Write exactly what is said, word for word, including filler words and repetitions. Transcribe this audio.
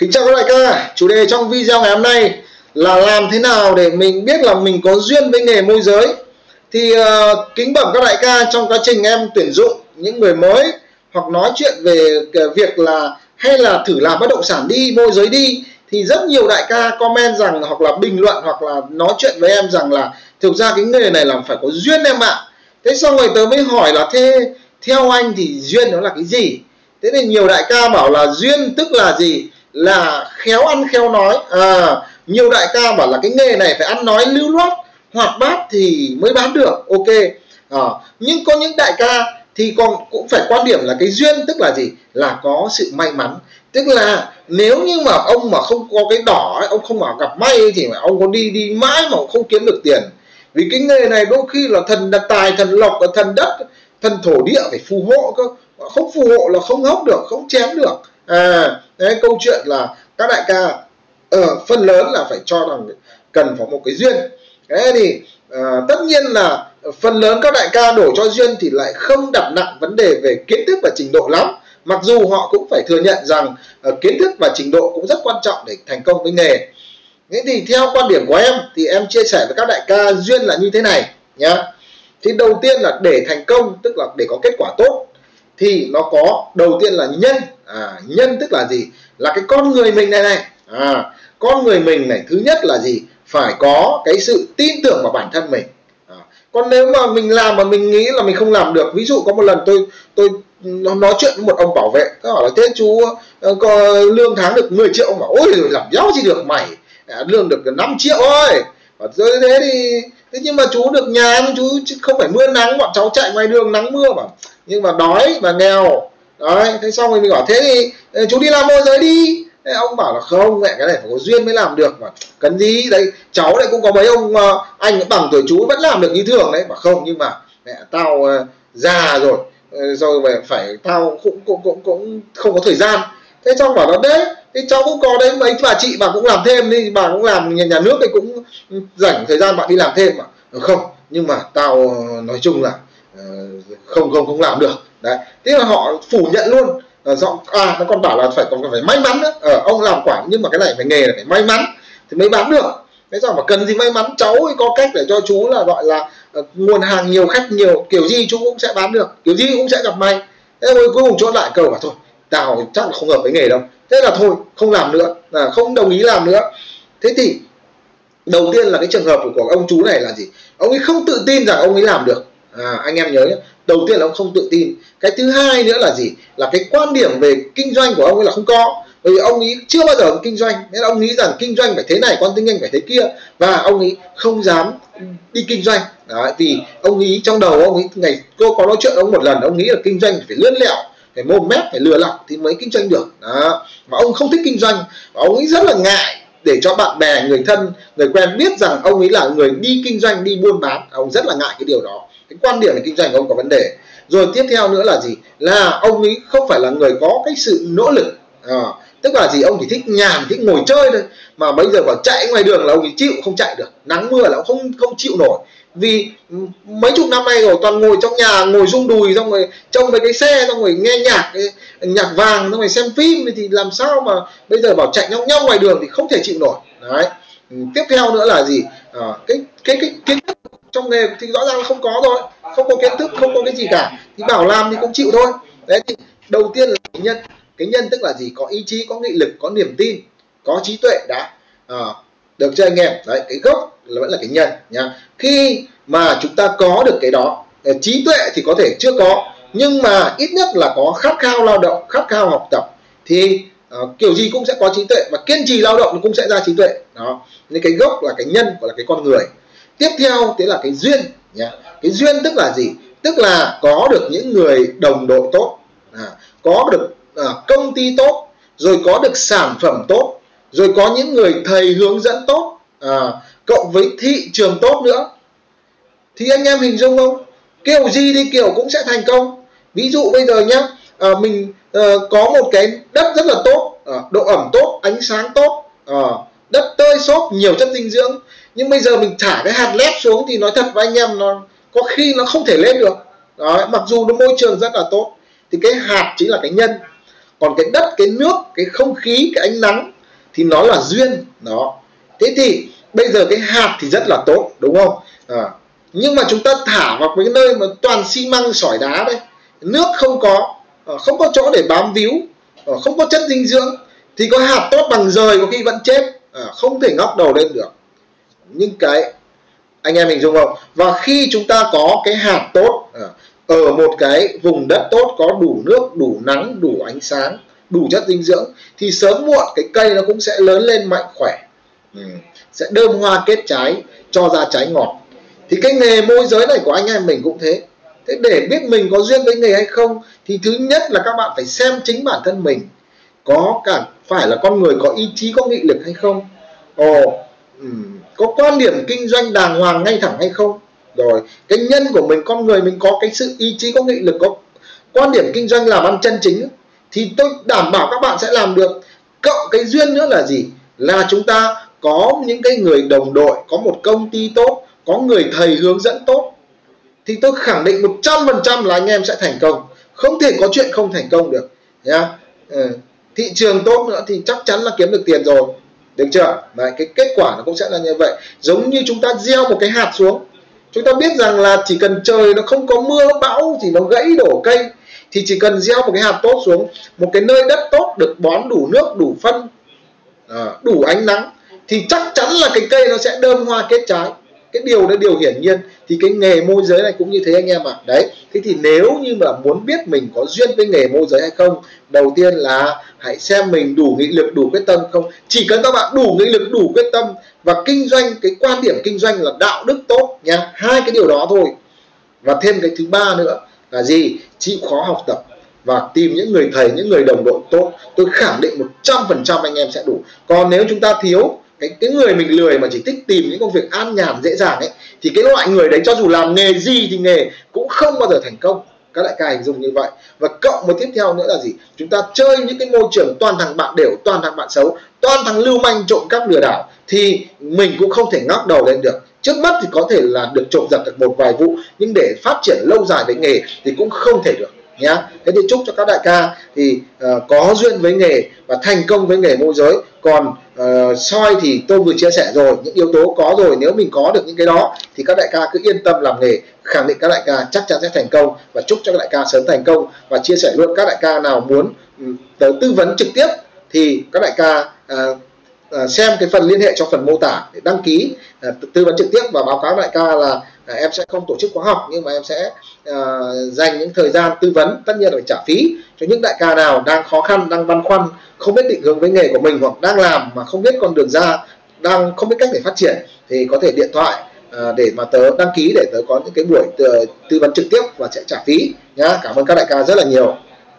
Kính chào các đại ca, chủ đề trong video ngày hôm nay là làm thế nào để mình biết là mình có duyên với nghề môi giới. Thì uh, kính bẩm các đại ca, trong quá trình em tuyển dụng những người mới hoặc nói chuyện về việc là hay là thử làm bất động sản đi, môi giới đi, thì rất nhiều đại ca comment rằng hoặc là bình luận hoặc là nói chuyện với em rằng là thực ra cái nghề này là phải có duyên em ạ. Thế xong rồi tớ mới hỏi là thế theo anh thì duyên nó là cái gì? Thế nên nhiều đại ca bảo là duyên tức là gì? Là khéo ăn khéo nói. À, nhiều đại ca bảo là cái nghề này phải ăn nói lưu loát, hoạt bát thì mới bán được. Ok. À, nhưng có những đại ca thì còn cũng phải quan điểm là cái duyên tức là gì? Là có sự may mắn. Tức là nếu như mà ông mà không có cái đỏ ấy, ông không mà gặp may ấy, thì mà ông có đi đi mãi mà không kiếm được tiền. Vì cái nghề này đôi khi là thần tài, thần lộc, thần đất, thần thổ địa phải phù hộ cơ. Không phù hộ là không hốc được, không chém được. À, đấy, câu chuyện là các đại ca uh, phần lớn là phải cho rằng cần phải một cái duyên. Thế thì uh, tất nhiên là phần lớn các đại ca đổ cho duyên thì lại không đặt nặng vấn đề về kiến thức và trình độ lắm. Mặc dù họ cũng phải thừa nhận rằng uh, kiến thức và trình độ cũng rất quan trọng để thành công với nghề. Thế thì theo quan điểm của em thì em chia sẻ với các đại ca duyên là như thế này nhá. Thì đầu tiên là để thành công, tức là để có kết quả tốt, thì nó có đầu tiên là nhân. À, nhân tức là gì? Là cái con người mình này này. À, con người mình này, thứ nhất là gì? Phải có cái sự tin tưởng vào bản thân mình. À, còn nếu mà mình làm mà mình nghĩ là mình không làm được, ví dụ có một lần tôi tôi nói chuyện với một ông bảo vệ, tôi hỏi là thế chú có lương tháng được mười triệu, ông bảo ôi rồi làm giáo gì được mày, à, lương được năm triệu thôi. Và thế thì thế nhưng mà chú được nhà em, chú không phải mưa nắng, bọn cháu chạy ngoài đường nắng mưa mà nhưng mà đói và nghèo. Đấy, thế xong rồi mình bảo thế thì chú đi làm môi giới đi. Thế ông bảo là không, mẹ cái này phải có duyên mới làm được mà. Cần gì đấy, cháu này cũng có mấy ông anh cũng bằng tuổi chú vẫn làm được như thường đấy. Bảo không, nhưng mà mẹ tao già rồi, rồi phải, phải tao cũng cũng cũng cũng không có thời gian. Thế xong bảo nó đấy, thế cháu cũng có đấy, mấy bà chị bà cũng làm thêm đi, bà cũng làm nhà, nhà nước thì cũng rảnh thời gian bạn đi làm thêm mà. Không, nhưng mà tao nói chung là không không không làm được. Đấy, thế là họ phủ nhận luôn. À, giọng à nó còn bảo là phải còn phải may mắn nữa. Ờ, ông làm quảng nhưng mà cái này phải nghề là phải may mắn thì mới bán được. Thế sao mà cần gì may mắn, cháu ấy có cách để cho chú là gọi là uh, nguồn hàng nhiều, khách nhiều, kiểu gì chú cũng sẽ bán được, kiểu gì cũng sẽ gặp may. Thế rồi cuối cùng chốt lại cầu mà thôi tao chắc là không hợp với nghề đâu, thế là thôi không làm nữa, là không đồng ý làm nữa. Thế thì đầu tiên là cái trường hợp của ông chú này là gì? Ông ấy không tự tin rằng ông ấy làm được. À, anh em nhớ nhé, đầu tiên là ông không tự tin. Cái thứ hai nữa là gì? Là cái quan điểm về kinh doanh của ông ấy là không có. Bởi vì ông ấy chưa bao giờ ông kinh doanh, nên ông nghĩ rằng kinh doanh phải thế này, con kinh doanh phải thế kia, và ông ấy không dám đi kinh doanh. Đấy, vì ông ấy trong đầu ông ấy ngày cô có nói chuyện ông một lần, ông nghĩ là kinh doanh phải lươn lẹo, phải mồm mép, phải lừa lọc thì mới kinh doanh được. Đó, mà ông không thích kinh doanh, và ông ấy rất là ngại để cho bạn bè, người thân, người quen biết rằng ông ấy là người đi kinh doanh, đi buôn bán. Ông rất là ngại cái điều đó. Cái quan điểm về kinh doanh của ông có vấn đề. Rồi tiếp theo nữa là gì? Là ông ấy không phải là người có cái sự nỗ lực. À, tức là gì? Ông chỉ thích nhàn, thích ngồi chơi thôi. Mà bây giờ bảo chạy ngoài đường là ông ấy chịu không chạy được. Nắng mưa là ông không không chịu nổi. Vì mấy chục năm nay rồi toàn ngồi trong nhà, ngồi rung đùi, xong rồi trông mấy cái xe, xong rồi nghe nhạc nhạc vàng, xong rồi xem phim, thì làm sao mà bây giờ bảo chạy nhóc nhóc ngoài đường thì không thể chịu nổi. Đấy. Tiếp theo nữa là gì? À, cái cái cái kiến thức trong nghề thì rõ ràng là không có rồi, không có kiến thức, không có cái gì cả, thì bảo làm thì cũng chịu thôi. Đấy, thì đầu tiên là cái nhân. Cái nhân tức là gì? Có ý chí, có nghị lực, có niềm tin, có trí tuệ đã. À, được chưa anh em? Đấy, cái gốc là vẫn là cái nhân nhá. Khi mà chúng ta có được cái đó, trí tuệ thì có thể chưa có, nhưng mà ít nhất là có khát khao lao động, khát khao học tập, thì uh, kiểu gì cũng sẽ có trí tuệ, và kiên trì lao động cũng sẽ ra trí tuệ. Đó, nên cái gốc là cái nhân, gọi là cái con người. Tiếp theo thế là cái duyên nhá. Cái duyên tức là gì? Tức là có được những người đồng đội tốt, à, có được à, công ty tốt, rồi có được sản phẩm tốt, rồi có những người thầy hướng dẫn tốt, à, cộng với thị trường tốt nữa. Thì anh em hình dung không? Kiểu gì thì kiểu cũng sẽ thành công. Ví dụ bây giờ nhá, à, mình à, có một cái đất rất là tốt, à, độ ẩm tốt, ánh sáng tốt, à, đất tơi xốp, nhiều chất dinh dưỡng, nhưng bây giờ mình thả cái hạt lép xuống thì nói thật với anh em, nó có khi nó không thể lên được. Đấy, mặc dù nó môi trường rất là tốt. Thì cái hạt chính là cái nhân. Còn cái đất, cái nước, cái không khí, cái ánh nắng thì nó là duyên đó. Thế thì bây giờ cái hạt thì rất là tốt, đúng không? À, nhưng mà chúng ta thả vào cái nơi mà toàn xi măng sỏi đá đây, nước không có, không có chỗ để bám víu, không có chất dinh dưỡng, thì có hạt tốt bằng rời có khi vẫn chết, không thể ngóc đầu lên được. Nhưng cái anh em hình dung không? Và khi chúng ta có cái hạt tốt ở một cái vùng đất tốt, có đủ nước, đủ nắng, đủ ánh sáng, đủ chất dinh dưỡng, thì sớm muộn cái cây nó cũng sẽ lớn lên mạnh khỏe, ừ. sẽ đơm hoa kết trái, cho ra trái ngọt. Thì cái nghề môi giới này của anh em mình cũng thế. Thế để biết mình có duyên với nghề hay không thì thứ nhất là các bạn phải xem chính bản thân mình có cả phải là con người có ý chí, có nghị lực hay không, ồ um, có quan điểm kinh doanh đàng hoàng ngay thẳng hay không, rồi cái nhân của mình, con người mình có cái sự ý chí, có nghị lực, có quan điểm kinh doanh làm ăn chân chính thì tôi đảm bảo các bạn sẽ làm được. Cộng cái duyên nữa là gì, là chúng ta có những cái người đồng đội, có một công ty tốt, có người thầy hướng dẫn tốt, thì tôi khẳng định một trăm phần trăm là anh em sẽ thành công, không thể có chuyện không thành công được nhá. Ừ. Thị trường tốt nữa thì chắc chắn là kiếm được tiền rồi, được chưa? Đấy, cái kết quả nó cũng sẽ là như vậy. Giống như chúng ta gieo một cái hạt xuống, chúng ta biết rằng là chỉ cần trời nó không có mưa bão thì nó gãy đổ cây, thì chỉ cần gieo một cái hạt tốt xuống một cái nơi đất tốt, được bón đủ nước, đủ phân, đủ ánh nắng, thì chắc chắn là cái cây nó sẽ đơm hoa kết trái. Cái điều đó điều hiển nhiên. Thì cái nghề môi giới này cũng như thế anh em ạ. À. Đấy, thế thì nếu như mà muốn biết mình có duyên với nghề môi giới hay không, đầu tiên là hãy xem mình đủ nghị lực, đủ quyết tâm không. Chỉ cần các bạn đủ nghị lực, đủ quyết tâm và kinh doanh, cái quan điểm kinh doanh là đạo đức tốt nha. Hai cái điều đó thôi. Và thêm cái thứ ba nữa là gì? Chịu khó học tập và tìm những người thầy, những người đồng đội tốt. Tôi khẳng định một trăm phần trăm anh em sẽ đủ. Còn nếu chúng ta thiếu Cái, cái người mình lười mà chỉ thích tìm những công việc an nhàn dễ dàng ấy, thì cái loại người đấy cho dù làm nghề gì thì nghề cũng không bao giờ thành công. Các đại ca hình dung như vậy. Và cộng một tiếp theo nữa là gì? Chúng ta chơi những cái môi trường toàn thằng bạn đều, toàn thằng bạn xấu, toàn thằng lưu manh, trộm cắp, lừa đảo, thì mình cũng không thể ngóc đầu lên được. Trước mắt thì có thể là được trộm giật được một vài vụ, nhưng để phát triển lâu dài với nghề thì cũng không thể được nhá. Thế thì chúc cho các đại ca thì uh, có duyên với nghề và thành công với nghề môi giới. Còn uh, soi thì tôi vừa chia sẻ rồi, những yếu tố có rồi, nếu mình có được những cái đó thì các đại ca cứ yên tâm làm nghề, khẳng định các đại ca chắc chắn sẽ thành công. Và chúc cho các đại ca sớm thành công. Và chia sẻ luôn, các đại ca nào muốn um, tới tư vấn trực tiếp thì các đại ca uh, uh, xem cái phần liên hệ trong phần mô tả để đăng ký uh, tư vấn trực tiếp. Và báo cáo đại ca là À, em sẽ không tổ chức khóa học, nhưng mà em sẽ à, dành những thời gian tư vấn, tất nhiên là phải trả phí, cho những đại ca nào đang khó khăn, đang băn khoăn, không biết định hướng với nghề của mình, hoặc đang làm mà không biết con đường ra, đang không biết cách để phát triển, thì có thể điện thoại à, để mà tớ đăng ký để tớ có những cái buổi tư, tư vấn trực tiếp và sẽ trả phí nhá. Cảm ơn các đại ca rất là nhiều.